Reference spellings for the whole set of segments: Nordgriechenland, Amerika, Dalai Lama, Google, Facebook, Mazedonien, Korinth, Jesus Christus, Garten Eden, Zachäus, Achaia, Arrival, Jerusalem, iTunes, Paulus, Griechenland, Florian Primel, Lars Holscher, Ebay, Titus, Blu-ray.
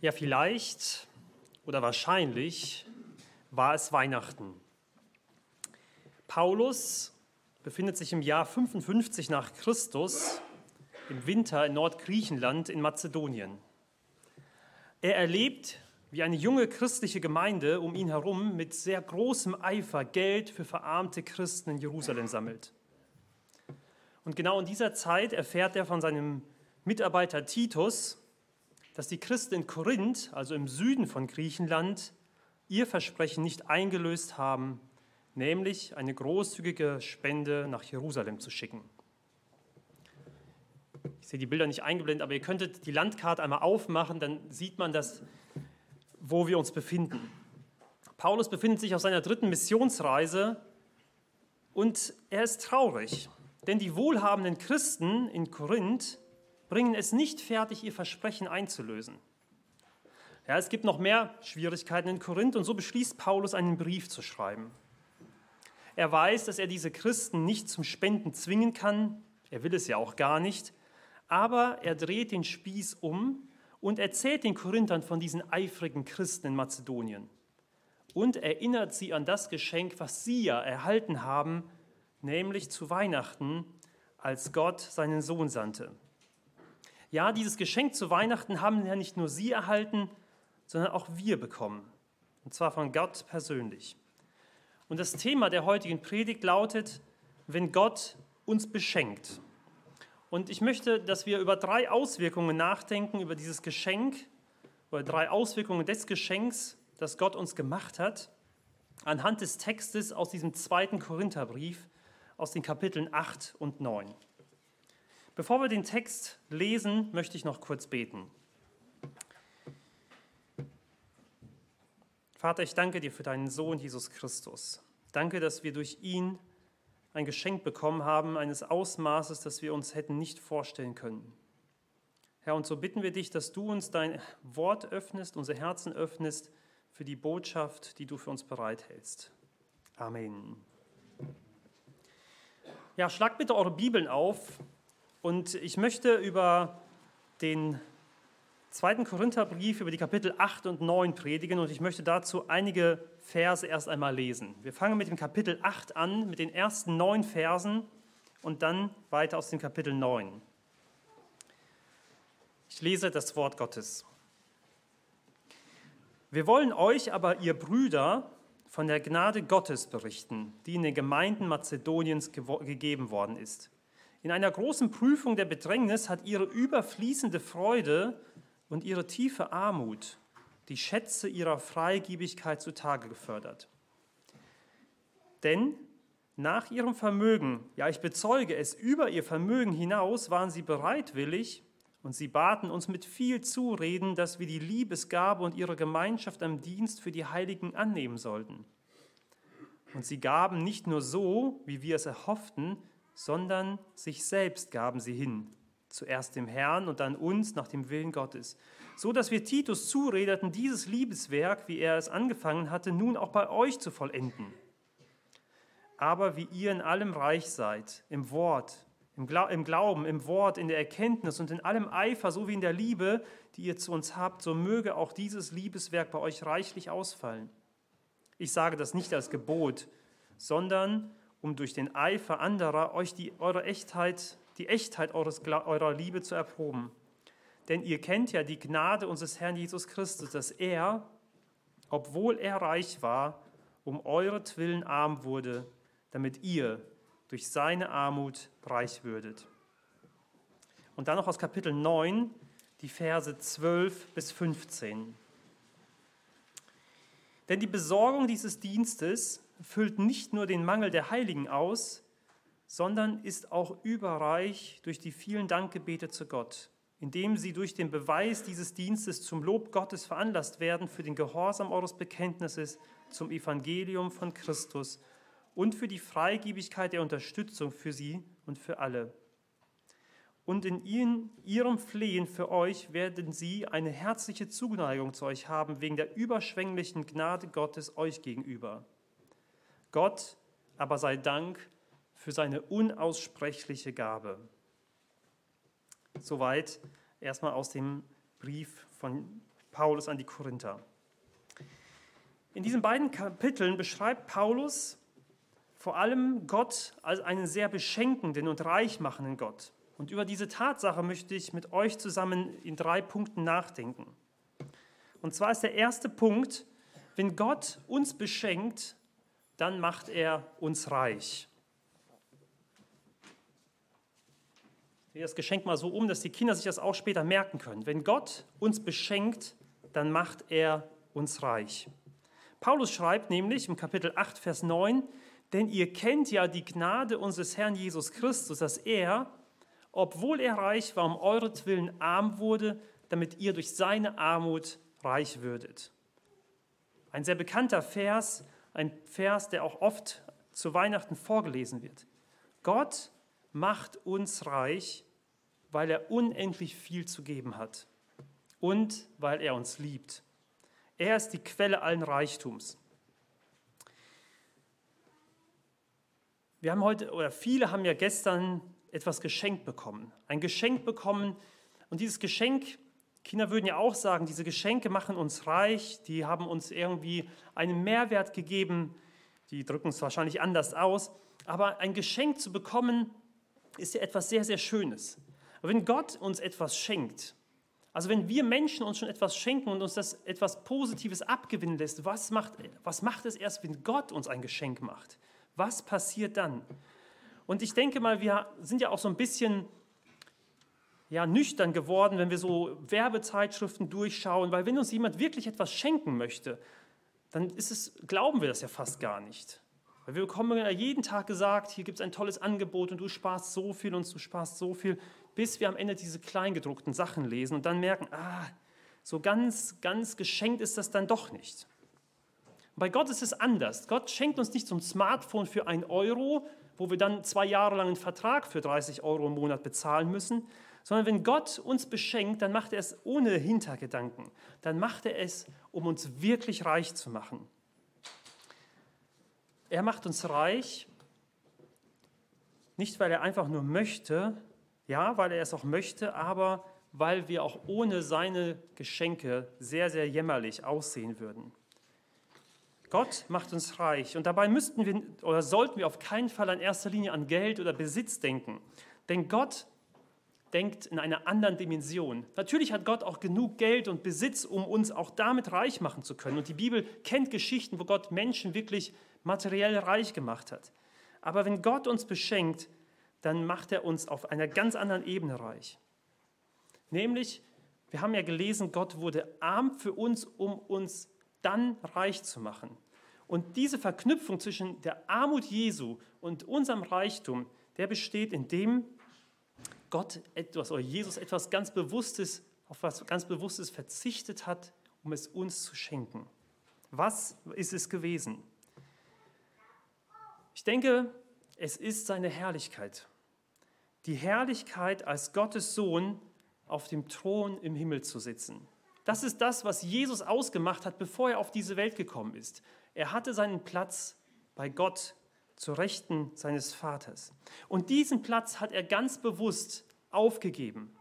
Ja, vielleicht oder wahrscheinlich war es Weihnachten. Paulus befindet sich im Jahr 55 nach Christus im Winter in Nordgriechenland in Mazedonien. Er erlebt, wie eine junge christliche Gemeinde um ihn herum mit sehr großem Eifer Geld für verarmte Christen in Jerusalem sammelt. Und genau in dieser Zeit erfährt er von seinem Mitarbeiter Titus, dass die Christen in Korinth, also im Süden von Griechenland, ihr Versprechen nicht eingelöst haben, nämlich eine großzügige Spende nach Jerusalem zu schicken. Ich sehe die Bilder nicht eingeblendet, aber ihr könntet die Landkarte einmal aufmachen, dann sieht man das, wo wir uns befinden. Paulus befindet sich auf seiner dritten Missionsreise und er ist traurig, denn die wohlhabenden Christen in Korinth bringen es nicht fertig, ihr Versprechen einzulösen. Ja, es gibt noch mehr Schwierigkeiten in Korinth und so beschließt Paulus, einen Brief zu schreiben. Er weiß, dass er diese Christen nicht zum Spenden zwingen kann, er will es ja auch gar nicht, aber er dreht den Spieß um und erzählt den Korinthern von diesen eifrigen Christen in Mazedonien und erinnert sie an das Geschenk, was sie ja erhalten haben, nämlich zu Weihnachten, als Gott seinen Sohn sandte. Ja, dieses Geschenk zu Weihnachten haben ja nicht nur sie erhalten, sondern auch wir bekommen. Und zwar von Gott persönlich. Und das Thema der heutigen Predigt lautet, wenn Gott uns beschenkt. Und ich möchte, dass wir über drei Auswirkungen nachdenken, über dieses Geschenk, oder drei Auswirkungen des Geschenks, das Gott uns gemacht hat, anhand des Textes aus diesem 2. Korintherbrief, aus den Kapiteln 8 und 9. Bevor wir den Text lesen, möchte ich noch kurz beten. Vater, ich danke dir für deinen Sohn Jesus Christus. Danke, dass wir durch ihn ein Geschenk bekommen haben, eines Ausmaßes, das wir uns hätten nicht vorstellen können. Herr, und so bitten wir dich, dass du uns dein Wort öffnest, unser Herzen öffnest für die Botschaft, die du für uns bereithältst. Amen. Ja, schlagt bitte eure Bibeln auf. Und ich möchte über den 2. Korintherbrief, über die Kapitel 8 und 9 predigen und ich möchte dazu einige Verse erst einmal lesen. Wir fangen mit dem Kapitel 8 an, mit den ersten 9 Versen und dann weiter aus dem Kapitel 9. Ich lese das Wort Gottes. Wir wollen euch aber, ihr Brüder, von der Gnade Gottes berichten, die in den Gemeinden Mazedoniens gegeben worden ist. In einer großen Prüfung der Bedrängnis hat ihre überfließende Freude und ihre tiefe Armut die Schätze ihrer Freigebigkeit zutage gefördert. Denn nach ihrem Vermögen, ja ich bezeuge es, über ihr Vermögen hinaus waren sie bereitwillig und sie baten uns mit viel Zureden, dass wir die Liebesgabe und ihre Gemeinschaft am Dienst für die Heiligen annehmen sollten. Und sie gaben nicht nur so, wie wir es erhofften, sondern sich selbst gaben sie hin, zuerst dem Herrn und dann uns nach dem Willen Gottes, so dass wir Titus zuredeten, dieses Liebeswerk, wie er es angefangen hatte, nun auch bei euch zu vollenden. Aber wie ihr in allem reich seid, im Wort, im Glauben, im Wort, in der Erkenntnis und in allem Eifer, so wie in der Liebe, die ihr zu uns habt, so möge auch dieses Liebeswerk bei euch reichlich ausfallen. Ich sage das nicht als Gebot, sondern um durch den Eifer anderer euch die Echtheit eurer Liebe zu erproben. Denn ihr kennt ja die Gnade unseres Herrn Jesus Christus, dass er, obwohl er reich war, um euretwillen arm wurde, damit ihr durch seine Armut reich würdet. Und dann noch aus Kapitel 9, die Verse 12 bis 15. Denn die Besorgung dieses Dienstes füllt nicht nur den Mangel der Heiligen aus, sondern ist auch überreich durch die vielen Dankgebete zu Gott, indem sie durch den Beweis dieses Dienstes zum Lob Gottes veranlasst werden für den Gehorsam eures Bekenntnisses zum Evangelium von Christus und für die Freigebigkeit der Unterstützung für sie und für alle. Und in ihrem Flehen für euch werden sie eine herzliche Zuneigung zu euch haben, wegen der überschwänglichen Gnade Gottes euch gegenüber. Gott aber sei Dank für seine unaussprechliche Gabe. Soweit erstmal aus dem Brief von Paulus an die Korinther. In diesen beiden Kapiteln beschreibt Paulus vor allem Gott als einen sehr beschenkenden und reichmachenden Gott. Und über diese Tatsache möchte ich mit euch zusammen in 3 Punkten nachdenken. Und zwar ist der erste Punkt, wenn Gott uns beschenkt, dann macht er uns reich. Ich drehe das Geschenk mal so um, dass die Kinder sich das auch später merken können. Wenn Gott uns beschenkt, dann macht er uns reich. Paulus schreibt nämlich im Kapitel 8, Vers 9, denn ihr kennt ja die Gnade unseres Herrn Jesus Christus, dass er, obwohl er reich war, um euretwillen arm wurde, damit ihr durch seine Armut reich würdet. Ein sehr bekannter Vers, ein Vers, der auch oft zu Weihnachten vorgelesen wird. Gott macht uns reich, weil er unendlich viel zu geben hat und weil er uns liebt. Er ist die Quelle allen Reichtums. Wir haben heute, oder viele haben ja gestern etwas geschenkt bekommen. Ein Geschenk bekommen, und dieses Geschenk, Kinder würden ja auch sagen, diese Geschenke machen uns reich, die haben uns irgendwie einen Mehrwert gegeben, die drücken es wahrscheinlich anders aus, aber ein Geschenk zu bekommen, ist ja etwas sehr, sehr Schönes. Aber wenn Gott uns etwas schenkt, also wenn wir Menschen uns schon etwas schenken und uns das etwas Positives abgewinnen lässt, was macht es erst, wenn Gott uns ein Geschenk macht? Was passiert dann? Und ich denke mal, wir sind ja auch so ein bisschen nüchtern geworden, wenn wir so Werbezeitschriften durchschauen, weil wenn uns jemand wirklich etwas schenken möchte, dann glauben wir das ja fast gar nicht. Weil wir bekommen ja jeden Tag gesagt, hier gibt es ein tolles Angebot und du sparst so viel und du sparst so viel, bis wir am Ende diese kleingedruckten Sachen lesen und dann merken, so ganz, ganz geschenkt ist das dann doch nicht. Und bei Gott ist es anders. Gott schenkt uns nicht so ein Smartphone für 1 Euro, wo wir dann 2 Jahre lang einen Vertrag für 30 Euro im Monat bezahlen müssen, sondern wenn Gott uns beschenkt, dann macht er es ohne Hintergedanken. Dann macht er es, um uns wirklich reich zu machen. Er macht uns reich, nicht weil er einfach nur möchte, ja, weil er es auch möchte, aber weil wir auch ohne seine Geschenke sehr, sehr jämmerlich aussehen würden. Gott macht uns reich und dabei sollten wir auf keinen Fall in erster Linie an Geld oder Besitz denken. Denn Gott denkt in einer anderen Dimension. Natürlich hat Gott auch genug Geld und Besitz, um uns auch damit reich machen zu können. Und die Bibel kennt Geschichten, wo Gott Menschen wirklich materiell reich gemacht hat. Aber wenn Gott uns beschenkt, dann macht er uns auf einer ganz anderen Ebene reich. Nämlich, wir haben ja gelesen, Gott wurde arm für uns, um uns dann reich zu machen. Und diese Verknüpfung zwischen der Armut Jesu und unserem Reichtum, der besteht in dem, Gott etwas oder Jesus etwas ganz Bewusstes, auf was ganz Bewusstes verzichtet hat, um es uns zu schenken. Was ist es gewesen? Ich denke, es ist seine Herrlichkeit. Die Herrlichkeit, als Gottes Sohn auf dem Thron im Himmel zu sitzen. Das ist das, was Jesus ausgemacht hat, bevor er auf diese Welt gekommen ist. Er hatte seinen Platz bei Gott, zur Rechten seines Vaters. Und diesen Platz hat er ganz bewusst aufgegeben.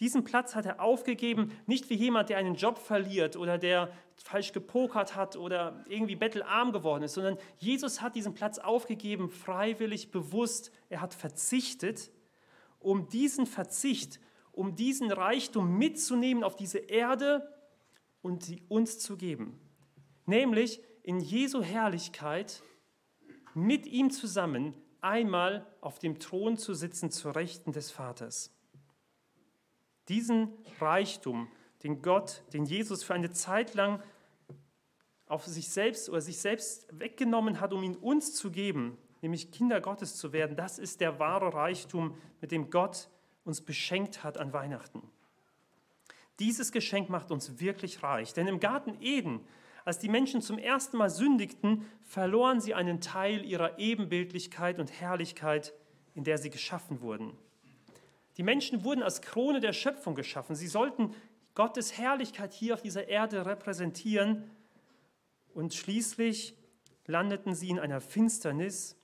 Diesen Platz hat er aufgegeben, nicht wie jemand, der einen Job verliert oder der falsch gepokert hat oder irgendwie bettelarm geworden ist, sondern Jesus hat diesen Platz aufgegeben, freiwillig, bewusst. Er hat verzichtet, um diesen Verzicht, um diesen Reichtum mitzunehmen auf diese Erde und sie uns zu geben. Nämlich in Jesu Herrlichkeit mit ihm zusammen einmal auf dem Thron zu sitzen zur Rechten des Vaters. Diesen Reichtum, den Jesus für eine Zeit lang auf sich selbst weggenommen hat, um ihn uns zu geben, nämlich Kinder Gottes zu werden, das ist der wahre Reichtum, mit dem Gott uns beschenkt hat an Weihnachten. Dieses Geschenk macht uns wirklich reich, denn im Garten Eden, als die Menschen zum ersten Mal sündigten, verloren sie einen Teil ihrer Ebenbildlichkeit und Herrlichkeit, in der sie geschaffen wurden. Die Menschen wurden als Krone der Schöpfung geschaffen. Sie sollten Gottes Herrlichkeit hier auf dieser Erde repräsentieren und schließlich landeten sie in einer Finsternis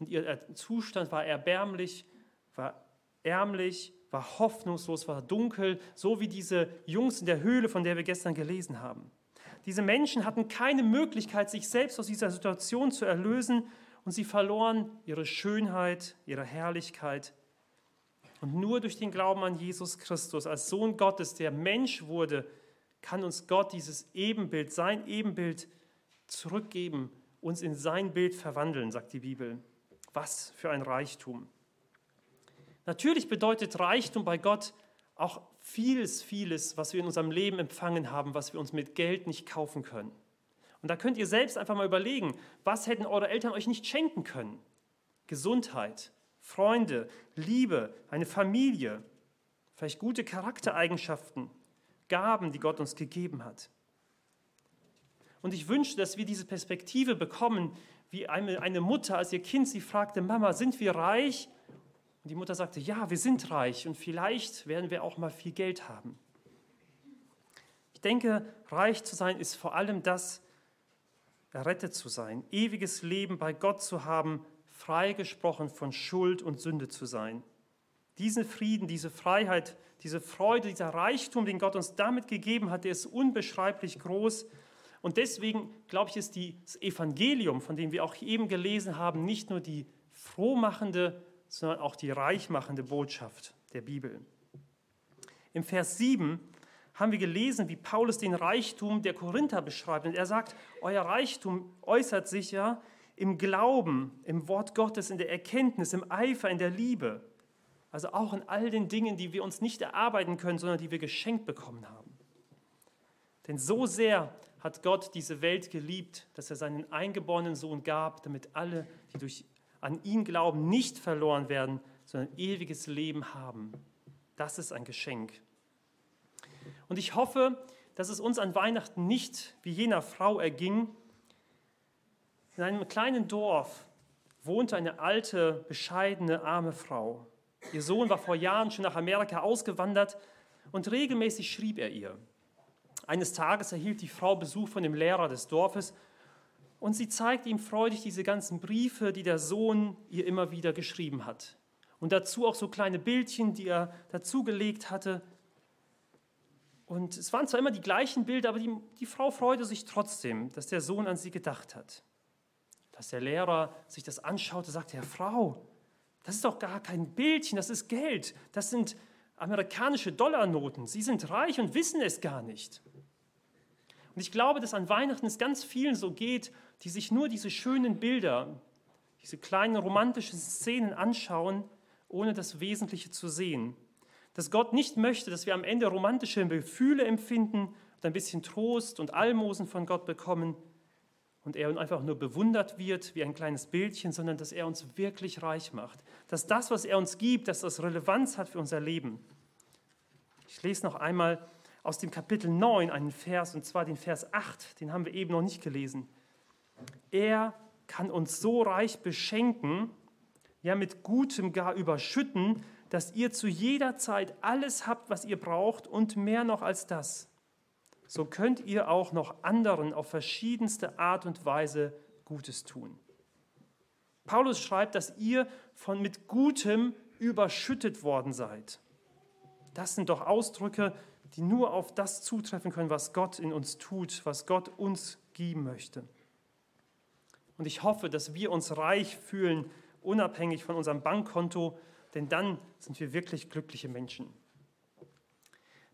und ihr Zustand war erbärmlich, war war hoffnungslos, war dunkel, so wie diese Jungs in der Höhle, von der wir gestern gelesen haben. Diese Menschen hatten keine Möglichkeit, sich selbst aus dieser Situation zu erlösen, und sie verloren ihre Schönheit, ihre Herrlichkeit. Und nur durch den Glauben an Jesus Christus als Sohn Gottes, der Mensch wurde, kann uns Gott dieses Ebenbild, sein Ebenbild zurückgeben, uns in sein Bild verwandeln, sagt die Bibel. Was für ein Reichtum. Natürlich bedeutet Reichtum bei Gott auch vieles, vieles, was wir in unserem Leben empfangen haben, was wir uns mit Geld nicht kaufen können. Und da könnt ihr selbst einfach mal überlegen, was hätten eure Eltern euch nicht schenken können? Gesundheit, Freunde, Liebe, eine Familie, vielleicht gute Charaktereigenschaften, Gaben, die Gott uns gegeben hat. Und ich wünsche, dass wir diese Perspektive bekommen, wie eine Mutter, als ihr Kind sie fragte, Mama, sind wir reich? Und die Mutter sagte, ja, wir sind reich und vielleicht werden wir auch mal viel Geld haben. Ich denke, reich zu sein ist vor allem das, errettet zu sein, ewiges Leben bei Gott zu haben, freigesprochen von Schuld und Sünde zu sein. Diesen Frieden, diese Freiheit, diese Freude, dieser Reichtum, den Gott uns damit gegeben hat, der ist unbeschreiblich groß. Und deswegen, glaube ich, ist das Evangelium, von dem wir auch eben gelesen haben, nicht nur die frohmachende, sondern auch die reichmachende Botschaft der Bibel. Im Vers 7 haben wir gelesen, wie Paulus den Reichtum der Korinther beschreibt. Und er sagt, euer Reichtum äußert sich ja im Glauben, im Wort Gottes, in der Erkenntnis, im Eifer, in der Liebe. Also auch in all den Dingen, die wir uns nicht erarbeiten können, sondern die wir geschenkt bekommen haben. Denn so sehr hat Gott diese Welt geliebt, dass er seinen eingeborenen Sohn gab, damit alle, die an ihn glauben, nicht verloren werden, sondern ewiges Leben haben. Das ist ein Geschenk. Und ich hoffe, dass es uns an Weihnachten nicht wie jener Frau erging. In einem kleinen Dorf wohnte eine alte, bescheidene, arme Frau. Ihr Sohn war vor Jahren schon nach Amerika ausgewandert und regelmäßig schrieb er ihr. Eines Tages erhielt die Frau Besuch von dem Lehrer des Dorfes und sie zeigte ihm freudig diese ganzen Briefe, die der Sohn ihr immer wieder geschrieben hat. Und dazu auch so kleine Bildchen, die er dazugelegt hatte. Und es waren zwar immer die gleichen Bilder, aber die Frau freute sich trotzdem, dass der Sohn an sie gedacht hat. Dass der Lehrer sich das anschaute, sagte, Herr Frau, das ist doch gar kein Bildchen, das ist Geld, das sind amerikanische Dollarnoten, sie sind reich und wissen es gar nicht. Und ich glaube, dass an Weihnachten es ganz vielen so geht, die sich nur diese schönen Bilder, diese kleinen romantischen Szenen anschauen, ohne das Wesentliche zu sehen. Dass Gott nicht möchte, dass wir am Ende romantische Gefühle empfinden und ein bisschen Trost und Almosen von Gott bekommen und er einfach nur bewundert wird wie ein kleines Bildchen, sondern dass er uns wirklich reich macht. Dass das, was er uns gibt, dass das Relevanz hat für unser Leben. Ich lese noch einmal aus dem Kapitel 9 einen Vers, und zwar den Vers 8, den haben wir eben noch nicht gelesen. Er kann uns so reich beschenken, ja mit Gutem gar überschütten, dass ihr zu jeder Zeit alles habt, was ihr braucht und mehr noch als das. So könnt ihr auch noch anderen auf verschiedenste Art und Weise Gutes tun. Paulus schreibt, dass ihr mit Gutem überschüttet worden seid. Das sind doch Ausdrücke, die nur auf das zutreffen können, was Gott in uns tut, was Gott uns geben möchte. Und ich hoffe, dass wir uns reich fühlen, unabhängig von unserem Bankkonto, denn dann sind wir wirklich glückliche Menschen.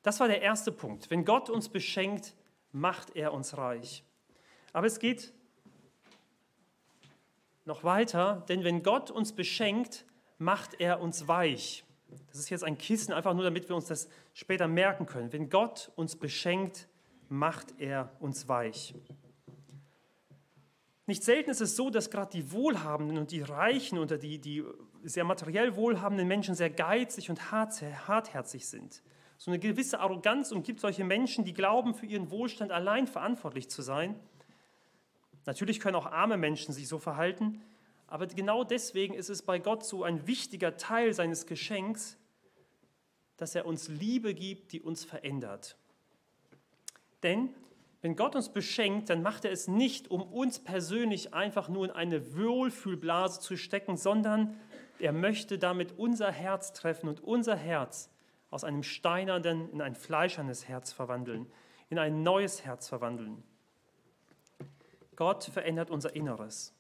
Das war der erste Punkt. Wenn Gott uns beschenkt, macht er uns reich. Aber es geht noch weiter, denn wenn Gott uns beschenkt, macht er uns weich. Das ist jetzt ein Kissen, einfach nur, damit wir uns das später merken können. Wenn Gott uns beschenkt, macht er uns weich. Nicht selten ist es so, dass gerade die Wohlhabenden und die Reichen oder die sehr materiell wohlhabenden Menschen sehr geizig und hartherzig sind. So eine gewisse Arroganz umgibt solche Menschen, die glauben, für ihren Wohlstand allein verantwortlich zu sein. Natürlich können auch arme Menschen sich so verhalten, aber genau deswegen ist es bei Gott so ein wichtiger Teil seines Geschenks, dass er uns Liebe gibt, die uns verändert. Denn wenn Gott uns beschenkt, dann macht er es nicht, um uns persönlich einfach nur in eine Wohlfühlblase zu stecken, sondern Er möchte damit unser Herz treffen und unser Herz aus einem steinernen in ein fleischernes Herz verwandeln, in ein neues Herz verwandeln. Gott verändert unser Inneres.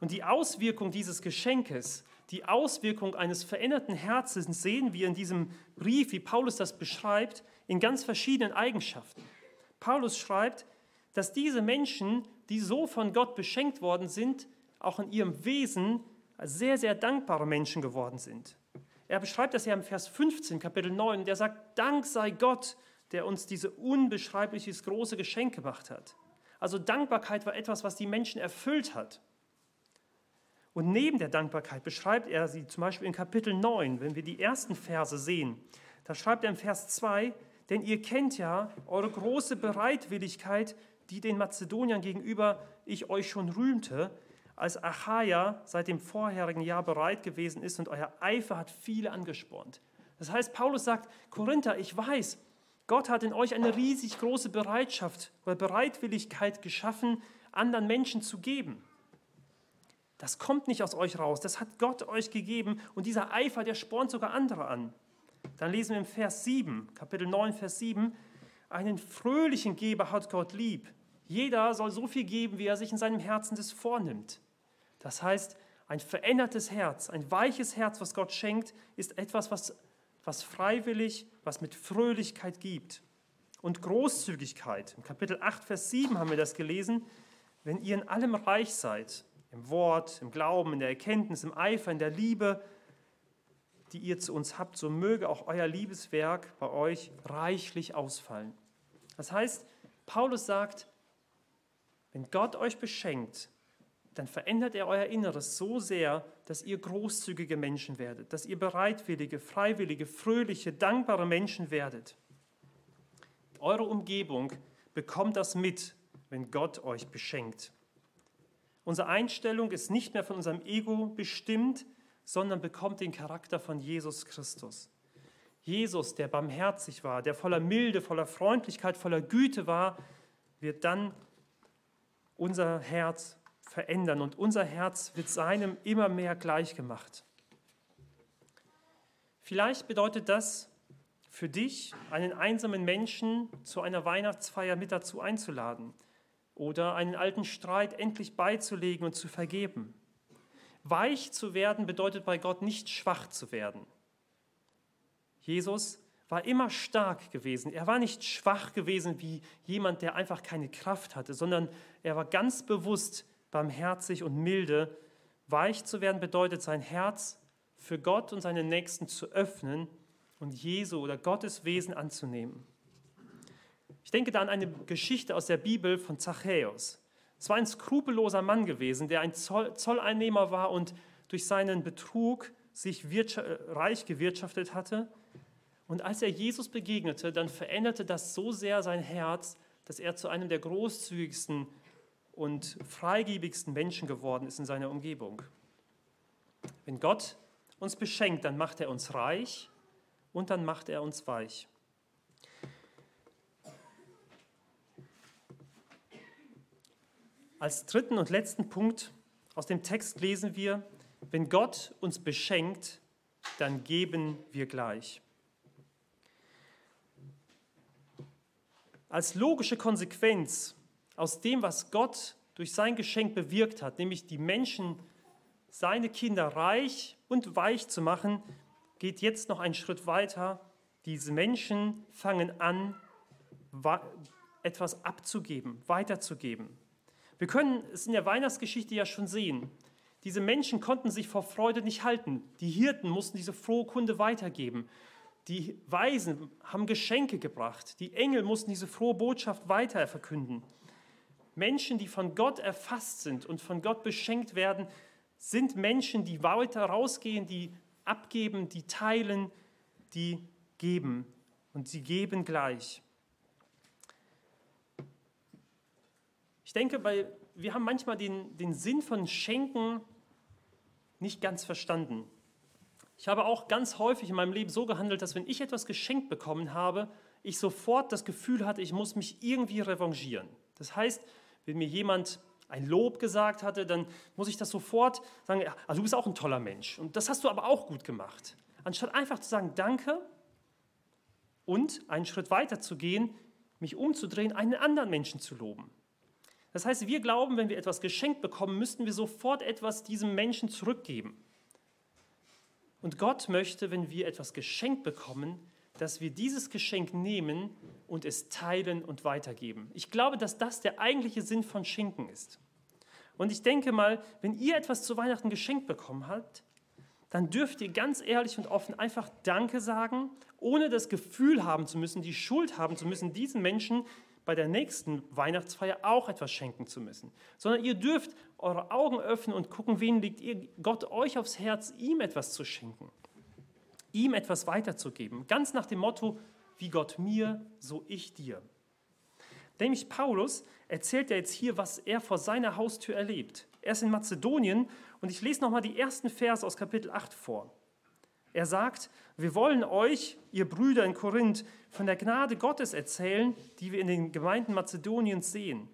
Und die Auswirkung dieses Geschenkes, die Auswirkung eines veränderten Herzens sehen wir in diesem Brief, wie Paulus das beschreibt, in ganz verschiedenen Eigenschaften. Paulus schreibt, dass diese Menschen, die so von Gott beschenkt worden sind, auch in ihrem Wesen sehr, sehr dankbare Menschen geworden sind. Er beschreibt das ja im Vers 15, Kapitel 9, und er sagt, Dank sei Gott, der uns diese unbeschreibliches große Geschenk gemacht hat. Also Dankbarkeit war etwas, was die Menschen erfüllt hat. Und neben der Dankbarkeit beschreibt er sie zum Beispiel in Kapitel 9, wenn wir die ersten Verse sehen. Da schreibt er im Vers 2, denn ihr kennt ja eure große Bereitwilligkeit, die den Mazedoniern gegenüber ich euch schon rühmte, als Achaia seit dem vorherigen Jahr bereit gewesen ist und euer Eifer hat viele angespornt. Das heißt, Paulus sagt, Korinther, ich weiß, Gott hat in euch eine riesig große Bereitschaft oder Bereitwilligkeit geschaffen, anderen Menschen zu geben. Das kommt nicht aus euch raus, das hat Gott euch gegeben und dieser Eifer, der spornt sogar andere an. Dann lesen wir im Vers 7, Kapitel 9, Vers 7, einen fröhlichen Geber hat Gott lieb. Jeder soll so viel geben, wie er sich in seinem Herzen das vornimmt. Das heißt, ein verändertes Herz, ein weiches Herz, was Gott schenkt, ist etwas, was freiwillig, was mit Fröhlichkeit gibt. Und Großzügigkeit, im Kapitel 8, Vers 7 haben wir das gelesen, wenn ihr in allem reich seid, im Wort, im Glauben, in der Erkenntnis, im Eifer, in der Liebe, die ihr zu uns habt, so möge auch euer Liebeswerk bei euch reichlich ausfallen. Das heißt, Paulus sagt, wenn Gott euch beschenkt, dann verändert er euer Inneres so sehr, dass ihr großzügige Menschen werdet, dass ihr bereitwillige, freiwillige, fröhliche, dankbare Menschen werdet. Eure Umgebung bekommt das mit, wenn Gott euch beschenkt. Unsere Einstellung ist nicht mehr von unserem Ego bestimmt, sondern bekommt den Charakter von Jesus Christus. Jesus, der barmherzig war, der voller Milde, voller Freundlichkeit, voller Güte war, wird dann unser Herz verändern und unser Herz wird seinem immer mehr gleichgemacht. Vielleicht bedeutet das für dich, einen einsamen Menschen zu einer Weihnachtsfeier mit dazu einzuladen oder einen alten Streit endlich beizulegen und zu vergeben. Weich zu werden bedeutet bei Gott nicht schwach zu werden. Jesus war immer stark gewesen. Er war nicht schwach gewesen wie jemand, der einfach keine Kraft hatte, sondern er war ganz bewusst barmherzig und milde. Weich zu werden bedeutet, sein Herz für Gott und seine Nächsten zu öffnen und Jesu oder Gottes Wesen anzunehmen. Ich denke da an eine Geschichte aus der Bibel von Zachäus. Es war ein skrupelloser Mann gewesen, der ein Zolleinnehmer war und durch seinen Betrug sich reich gewirtschaftet hatte. Und als er Jesus begegnete, dann veränderte das so sehr sein Herz, dass er zu einem der großzügigsten und freigebigsten Menschen geworden ist in seiner Umgebung. Wenn Gott uns beschenkt, dann macht er uns reich und dann macht er uns weich. Als dritten und letzten Punkt aus dem Text lesen wir, wenn Gott uns beschenkt, dann geben wir gleich. Als logische Konsequenz aus dem, was Gott durch sein Geschenk bewirkt hat, nämlich die Menschen, seine Kinder reich und weich zu machen, geht jetzt noch einen Schritt weiter. Diese Menschen fangen an, etwas abzugeben, weiterzugeben. Wir können es in der Weihnachtsgeschichte ja schon sehen. Diese Menschen konnten sich vor Freude nicht halten. Die Hirten mussten diese frohe Kunde weitergeben. Die Weisen haben Geschenke gebracht. Die Engel mussten diese frohe Botschaft weiter verkünden. Menschen, die von Gott erfasst sind und von Gott beschenkt werden, sind Menschen, die weiter rausgehen, die abgeben, die teilen, die geben. Und sie geben gleich. Ich denke, wir haben manchmal den Sinn von Schenken nicht ganz verstanden. Ich habe auch ganz häufig in meinem Leben so gehandelt, dass wenn ich etwas geschenkt bekommen habe, ich sofort das Gefühl hatte, ich muss mich irgendwie revanchieren. Das heißt, wenn mir jemand ein Lob gesagt hatte, dann muss ich das sofort sagen, also du bist auch ein toller Mensch und das hast du aber auch gut gemacht. Anstatt einfach zu sagen, danke und einen Schritt weiter zu gehen, mich umzudrehen, einen anderen Menschen zu loben. Das heißt, wir glauben, wenn wir etwas geschenkt bekommen, müssten wir sofort etwas diesem Menschen zurückgeben. Und Gott möchte, wenn wir etwas geschenkt bekommen, dass wir dieses Geschenk nehmen und es teilen und weitergeben. Ich glaube, dass das der eigentliche Sinn von Schenken ist. Und ich denke mal, wenn ihr etwas zu Weihnachten geschenkt bekommen habt, dann dürft ihr ganz ehrlich und offen einfach Danke sagen, ohne das Gefühl haben zu müssen, die Schuld haben zu müssen, diesen Menschen bei der nächsten Weihnachtsfeier auch etwas schenken zu müssen. Sondern ihr dürft eure Augen öffnen und gucken, wen legt ihr Gott euch aufs Herz, ihm etwas zu schenken, ihm etwas weiterzugeben. Ganz nach dem Motto, wie Gott mir, so ich dir. Nämlich Paulus erzählt ja jetzt hier, was er vor seiner Haustür erlebt. Er ist in Mazedonien und ich lese nochmal die ersten Verse aus Kapitel 8 vor. Er sagt, wir wollen euch, ihr Brüder in Korinth, von der Gnade Gottes erzählen, die wir in den Gemeinden Mazedoniens sehen.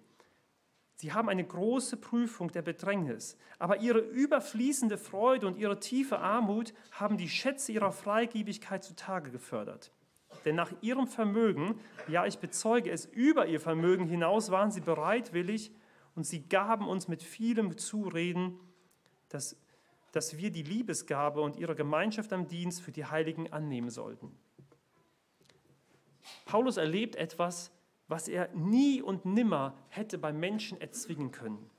Sie haben eine große Prüfung der Bedrängnis, aber ihre überfließende Freude und ihre tiefe Armut haben die Schätze ihrer Freigebigkeit zutage gefördert. Denn nach ihrem Vermögen, ja, ich bezeuge es, über ihr Vermögen hinaus waren sie bereitwillig und sie gaben uns mit vielem Zureden, dass wir die Liebesgabe und ihre Gemeinschaft am Dienst für die Heiligen annehmen sollten. Paulus erlebt etwas, was er nie und nimmer hätte bei Menschen erzwingen können.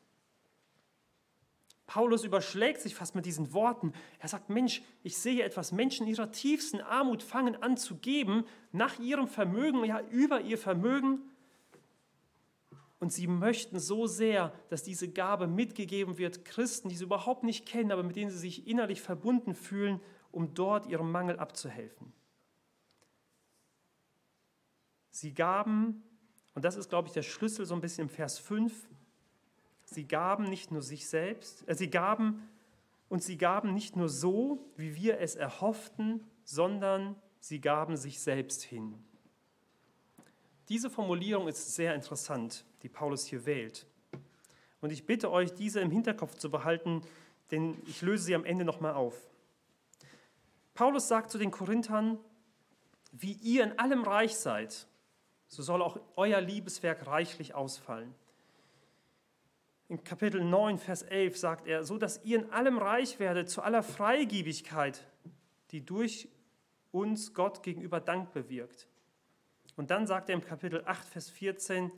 Paulus überschlägt sich fast mit diesen Worten. Er sagt, Mensch, ich sehe etwas, Menschen in ihrer tiefsten Armut fangen an zu geben, nach ihrem Vermögen, ja über ihr Vermögen. Und sie möchten so sehr, dass diese Gabe mitgegeben wird, Christen, die sie überhaupt nicht kennen, aber mit denen sie sich innerlich verbunden fühlen, um dort ihrem Mangel abzuhelfen. Sie gaben, und das ist, glaube ich, der Schlüssel so ein bisschen im Vers 5, sie gaben nicht nur sich selbst, sie gaben nicht nur so, wie wir es erhofften, sondern sie gaben sich selbst hin. Diese Formulierung ist sehr interessant, die Paulus hier wählt. Und ich bitte euch, diese im Hinterkopf zu behalten, denn ich löse sie am Ende nochmal auf. Paulus sagt zu den Korinthern, wie ihr in allem reich seid, so soll auch euer Liebeswerk reichlich ausfallen. In Kapitel 9, Vers 11 sagt er, so dass ihr in allem reich werdet, zu aller Freigebigkeit, die durch uns Gott gegenüber Dank bewirkt. Und dann sagt er im Kapitel 8, Vers 14,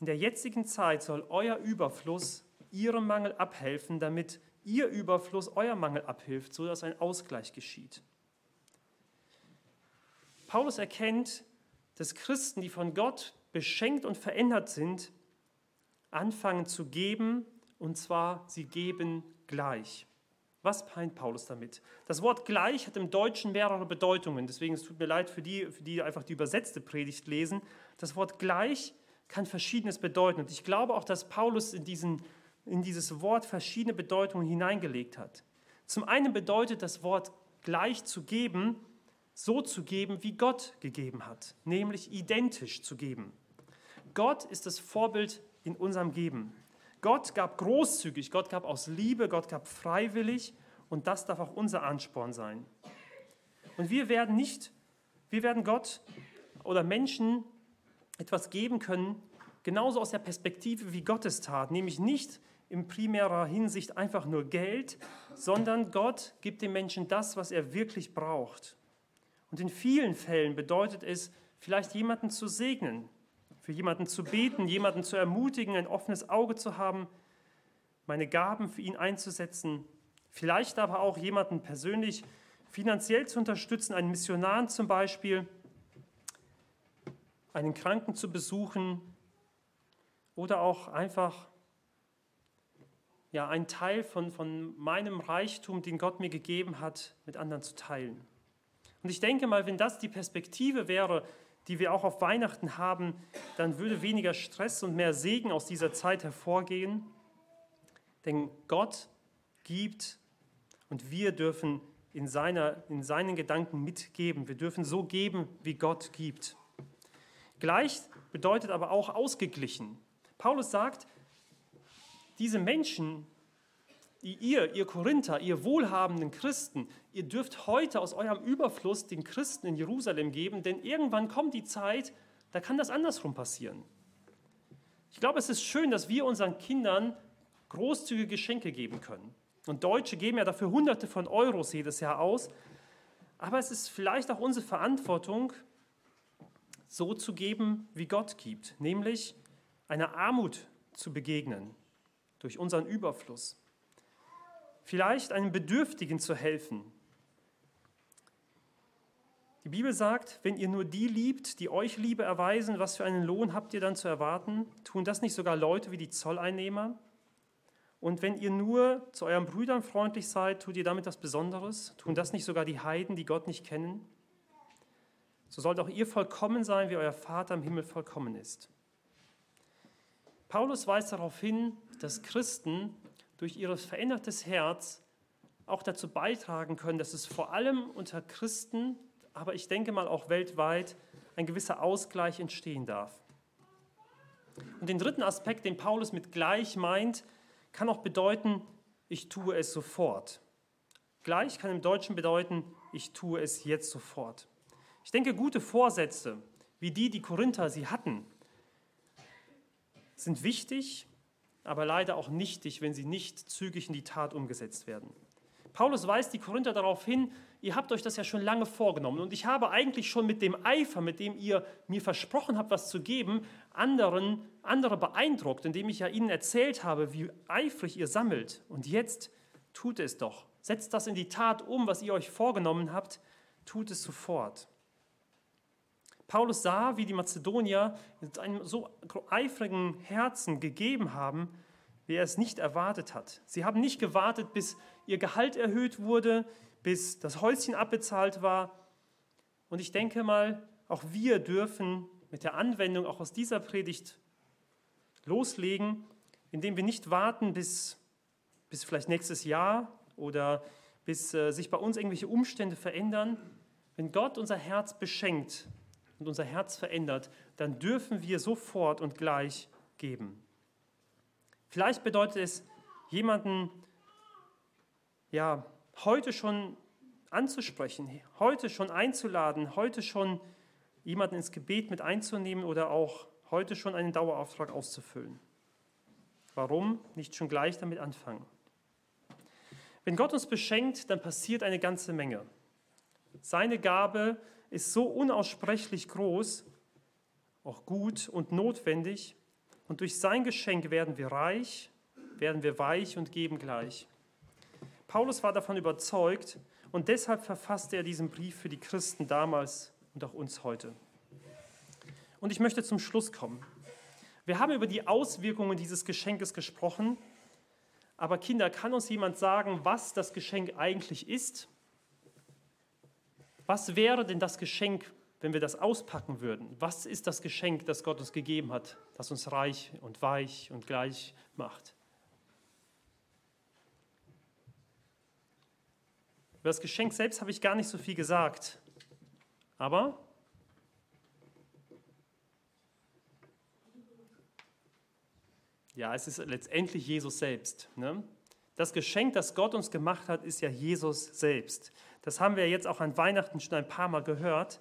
in der jetzigen Zeit soll euer Überfluss ihrem Mangel abhelfen, damit ihr Überfluss euer Mangel abhilft, sodass ein Ausgleich geschieht. Paulus erkennt, dass Christen, die von Gott beschenkt und verändert sind, anfangen zu geben, und zwar sie geben gleich. Was meint Paulus damit? Das Wort gleich hat im Deutschen mehrere Bedeutungen, deswegen es tut mir leid für die einfach die übersetzte Predigt lesen. Das Wort gleich kann Verschiedenes bedeuten und ich glaube auch, dass Paulus in dieses Wort verschiedene Bedeutungen hineingelegt hat. Zum einen bedeutet das Wort gleich zu geben, so zu geben, wie Gott gegeben hat, nämlich identisch zu geben. Gott ist das Vorbild in unserem Geben. Gott gab großzügig, Gott gab aus Liebe, Gott gab freiwillig und das darf auch unser Ansporn sein. Und wir werden Gott oder Menschen etwas geben können, genauso aus der Perspektive wie Gott es tat, nämlich nicht in primärer Hinsicht einfach nur Geld, sondern Gott gibt dem Menschen das, was er wirklich braucht. Und in vielen Fällen bedeutet es, vielleicht jemanden zu segnen, für jemanden zu beten, jemanden zu ermutigen, ein offenes Auge zu haben, meine Gaben für ihn einzusetzen, vielleicht aber auch jemanden persönlich finanziell zu unterstützen, einen Missionar zum Beispiel, einen Kranken zu besuchen oder auch einfach ja, einen Teil von meinem Reichtum, den Gott mir gegeben hat, mit anderen zu teilen. Und ich denke mal, wenn das die Perspektive wäre, die wir auch auf Weihnachten haben, dann würde weniger Stress und mehr Segen aus dieser Zeit hervorgehen. Denn Gott gibt und wir dürfen in seinen Gedanken mitgeben. Wir dürfen so geben, wie Gott gibt. Gleich bedeutet aber auch ausgeglichen. Paulus sagt, diese Menschen, die ihr Korinther, ihr wohlhabenden Christen, ihr dürft heute aus eurem Überfluss den Christen in Jerusalem geben, denn irgendwann kommt die Zeit, da kann das andersrum passieren. Ich glaube, es ist schön, dass wir unseren Kindern großzügige Geschenke geben können. Und Deutsche geben ja dafür Hunderte von Euros jedes Jahr aus. Aber es ist vielleicht auch unsere Verantwortung, so zu geben, wie Gott gibt, nämlich einer Armut zu begegnen durch unseren Überfluss. Vielleicht einem Bedürftigen zu helfen. Die Bibel sagt, wenn ihr nur die liebt, die euch Liebe erweisen, was für einen Lohn habt ihr dann zu erwarten? Tun das nicht sogar Leute wie die Zolleinnehmer? Und wenn ihr nur zu euren Brüdern freundlich seid, tut ihr damit was Besonderes? Tun das nicht sogar die Heiden, die Gott nicht kennen? So sollt auch ihr vollkommen sein, wie euer Vater im Himmel vollkommen ist. Paulus weist darauf hin, dass Christen durch ihr verändertes Herz auch dazu beitragen können, dass es vor allem unter Christen, aber ich denke mal auch weltweit, ein gewisser Ausgleich entstehen darf. Und den dritten Aspekt, den Paulus mit gleich meint, kann auch bedeuten, ich tue es sofort. Gleich kann im Deutschen bedeuten, ich tue es jetzt sofort. Ich denke, gute Vorsätze, wie die Korinther sie hatten, sind wichtig, aber leider auch nichtig, wenn sie nicht zügig in die Tat umgesetzt werden. Paulus weist die Korinther darauf hin, ihr habt euch das ja schon lange vorgenommen und ich habe eigentlich schon mit dem Eifer, mit dem ihr mir versprochen habt, was zu geben, andere beeindruckt, indem ich ja ihnen erzählt habe, wie eifrig ihr sammelt. Und jetzt tut es doch. Setzt das in die Tat um, was ihr euch vorgenommen habt, tut es sofort. Paulus sah, wie die Mazedonier mit einem so eifrigen Herzen gegeben haben, wie er es nicht erwartet hat. Sie haben nicht gewartet, bis ihr Gehalt erhöht wurde, bis das Häuschen abbezahlt war. Und ich denke mal, auch wir dürfen mit der Anwendung auch aus dieser Predigt loslegen, indem wir nicht warten, bis vielleicht nächstes Jahr oder bis sich bei uns irgendwelche Umstände verändern. Wenn Gott unser Herz beschenkt und unser Herz verändert, dann dürfen wir sofort und gleich geben. Vielleicht bedeutet es, jemanden heute schon anzusprechen, heute schon einzuladen, heute schon jemanden ins Gebet mit einzunehmen oder auch heute schon einen Dauerauftrag auszufüllen. Warum nicht schon gleich damit anfangen? Wenn Gott uns beschenkt, dann passiert eine ganze Menge. Seine Gabe ist so unaussprechlich groß, auch gut und notwendig. Und durch sein Geschenk werden wir reich, werden wir weich und geben gleich. Paulus war davon überzeugt und deshalb verfasste er diesen Brief für die Christen damals und auch uns heute. Und ich möchte zum Schluss kommen. Wir haben über die Auswirkungen dieses Geschenkes gesprochen, aber Kinder, kann uns jemand sagen, was das Geschenk eigentlich ist? Was wäre denn das Geschenk, wenn wir das auspacken würden? Was ist das Geschenk, das Gott uns gegeben hat, das uns reich und weich und gleich macht? Über das Geschenk selbst habe ich gar nicht so viel gesagt. Aber ja, es ist letztendlich Jesus selbst, ne? Das Geschenk, das Gott uns gemacht hat, ist ja Jesus selbst. Das haben wir jetzt auch an Weihnachten schon ein paar Mal gehört.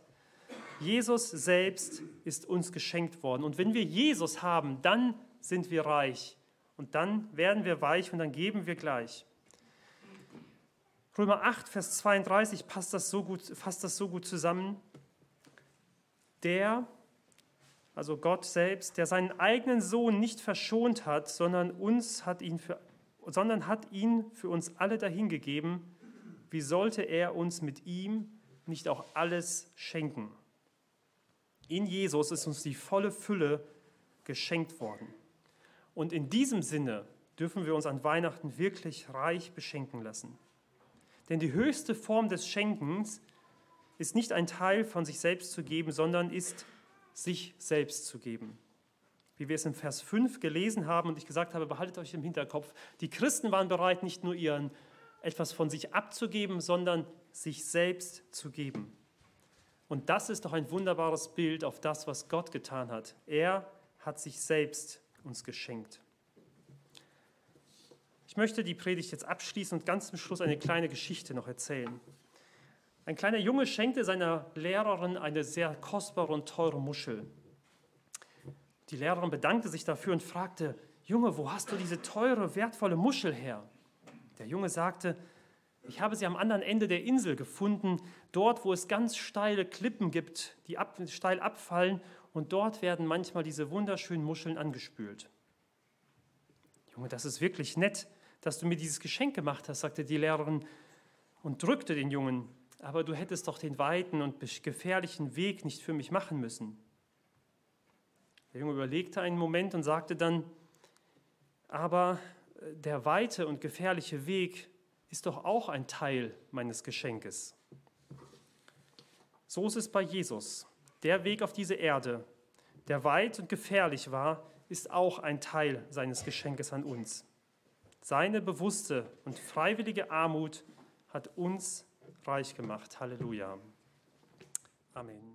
Jesus selbst ist uns geschenkt worden. Und wenn wir Jesus haben, dann sind wir reich. Und dann werden wir weich und dann geben wir gleich. Römer 8, Vers 32 fasst das so gut zusammen. Also Gott selbst, der seinen eigenen Sohn nicht verschont hat, sondern hat ihn für uns alle dahingegeben, wie sollte er uns mit ihm nicht auch alles schenken? In Jesus ist uns die volle Fülle geschenkt worden. Und in diesem Sinne dürfen wir uns an Weihnachten wirklich reich beschenken lassen. Denn die höchste Form des Schenkens ist nicht ein Teil von sich selbst zu geben, sondern ist, sich selbst zu geben. Wie wir es im Vers 5 gelesen haben und ich gesagt habe, behaltet euch im Hinterkopf, die Christen waren bereit, nicht nur etwas von sich abzugeben, sondern sich selbst zu geben. Und das ist doch ein wunderbares Bild auf das, was Gott getan hat. Er hat sich selbst uns geschenkt. Ich möchte die Predigt jetzt abschließen und ganz zum Schluss eine kleine Geschichte noch erzählen. Ein kleiner Junge schenkte seiner Lehrerin eine sehr kostbare und teure Muschel. Die Lehrerin bedankte sich dafür und fragte: Junge, wo hast du diese teure, wertvolle Muschel her? Der Junge sagte: Ich habe sie am anderen Ende der Insel gefunden, dort, wo es ganz steile Klippen gibt, die steil abfallen, und dort werden manchmal diese wunderschönen Muscheln angespült. Junge, das ist wirklich nett, dass du mir dieses Geschenk gemacht hast, sagte die Lehrerin und drückte den Jungen. Aber du hättest doch den weiten und gefährlichen Weg nicht für mich machen müssen. Der Junge überlegte einen Moment und sagte dann: Aber der weite und gefährliche Weg ist doch auch ein Teil meines Geschenkes. So ist es bei Jesus. Der Weg auf diese Erde, der weit und gefährlich war, ist auch ein Teil seines Geschenkes an uns. Seine bewusste und freiwillige Armut hat uns reich gemacht. Halleluja. Amen.